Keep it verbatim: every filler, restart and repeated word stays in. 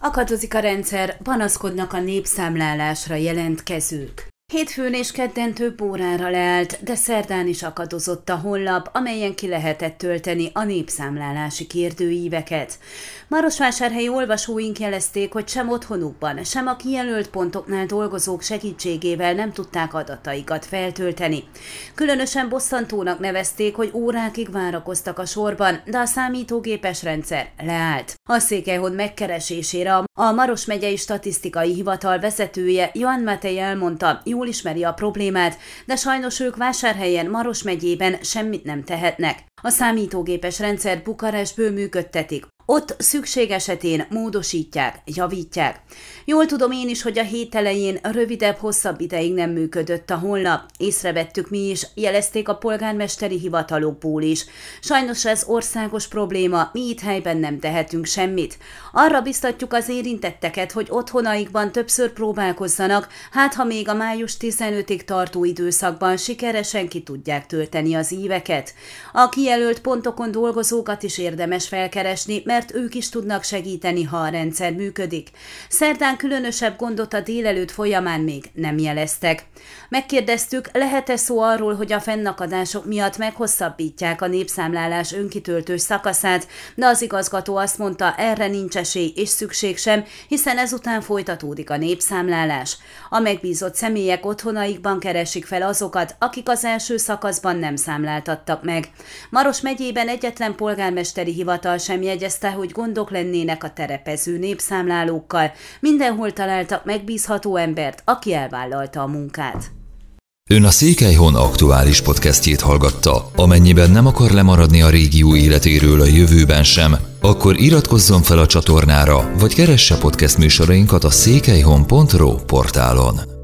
Akadozik a rendszer, panaszkodnak a népszámlálásra jelentkezők. Hétfőn és kedden több órára leállt, de szerdán is akadozott a honlap, amelyen ki lehetett tölteni a népszámlálási kérdőíveket. Marosvásárhelyi olvasóink jelezték, hogy sem otthonukban, sem a kijelölt pontoknál dolgozók segítségével nem tudták adataikat feltölteni. Különösen bosszantónak nevezték, hogy órákig várakoztak a sorban, de a számítógépes rendszer leállt. A Székelyhon megkeresésére a Maros megyei statisztikai hivatal vezetője, Joan Matej elmondta, jól ismeri a problémát, de sajnos ők Vásárhelyen, Maros megyében semmit nem tehetnek. A számítógépes rendszert Bukarestből működtetik. Ott szükség esetén módosítják, javítják. Jól tudom én is, hogy a hét elején rövidebb-hosszabb ideig nem működött a honlap. Észrevettük mi is, jelezték a polgármesteri hivatalokból is. Sajnos ez országos probléma, mi itt helyben nem tehetünk semmit. Arra biztatjuk az érintetteket, hogy otthonaikban többször próbálkozzanak, hát ha még a május tizenötödikéig tartó időszakban sikeresen ki tudják tölteni az íveket. A kijelölt pontokon dolgozókat is érdemes felkeresni, mert mert ők is tudnak segíteni, ha a rendszer működik. Szerdán különösebb gondot a délelőtt folyamán még nem jeleztek. Megkérdeztük, lehet-e szó arról, hogy a fennakadások miatt meghosszabbítják a népszámlálás önkitöltős szakaszát, de az igazgató azt mondta, erre nincs esély és szükség sem, hiszen ezután folytatódik a népszámlálás. A megbízott személyek otthonaikban keresik fel azokat, akik az első szakaszban nem számláltattak meg. Maros megyében egyetlen polgármesteri hivatal sem jegyezte, hogy gondok lennének a terepező népszámlálókkal. Mindenhol találtak megbízható embert, aki elvállalta a munkát. Ön a Székelyhon aktuális podcastjét hallgatta. Amennyiben nem akar lemaradni a régió életéről a jövőben sem, akkor iratkozzon fel a csatornára, vagy keresse podcast műsorainkat a székelyhon pont ro portálon.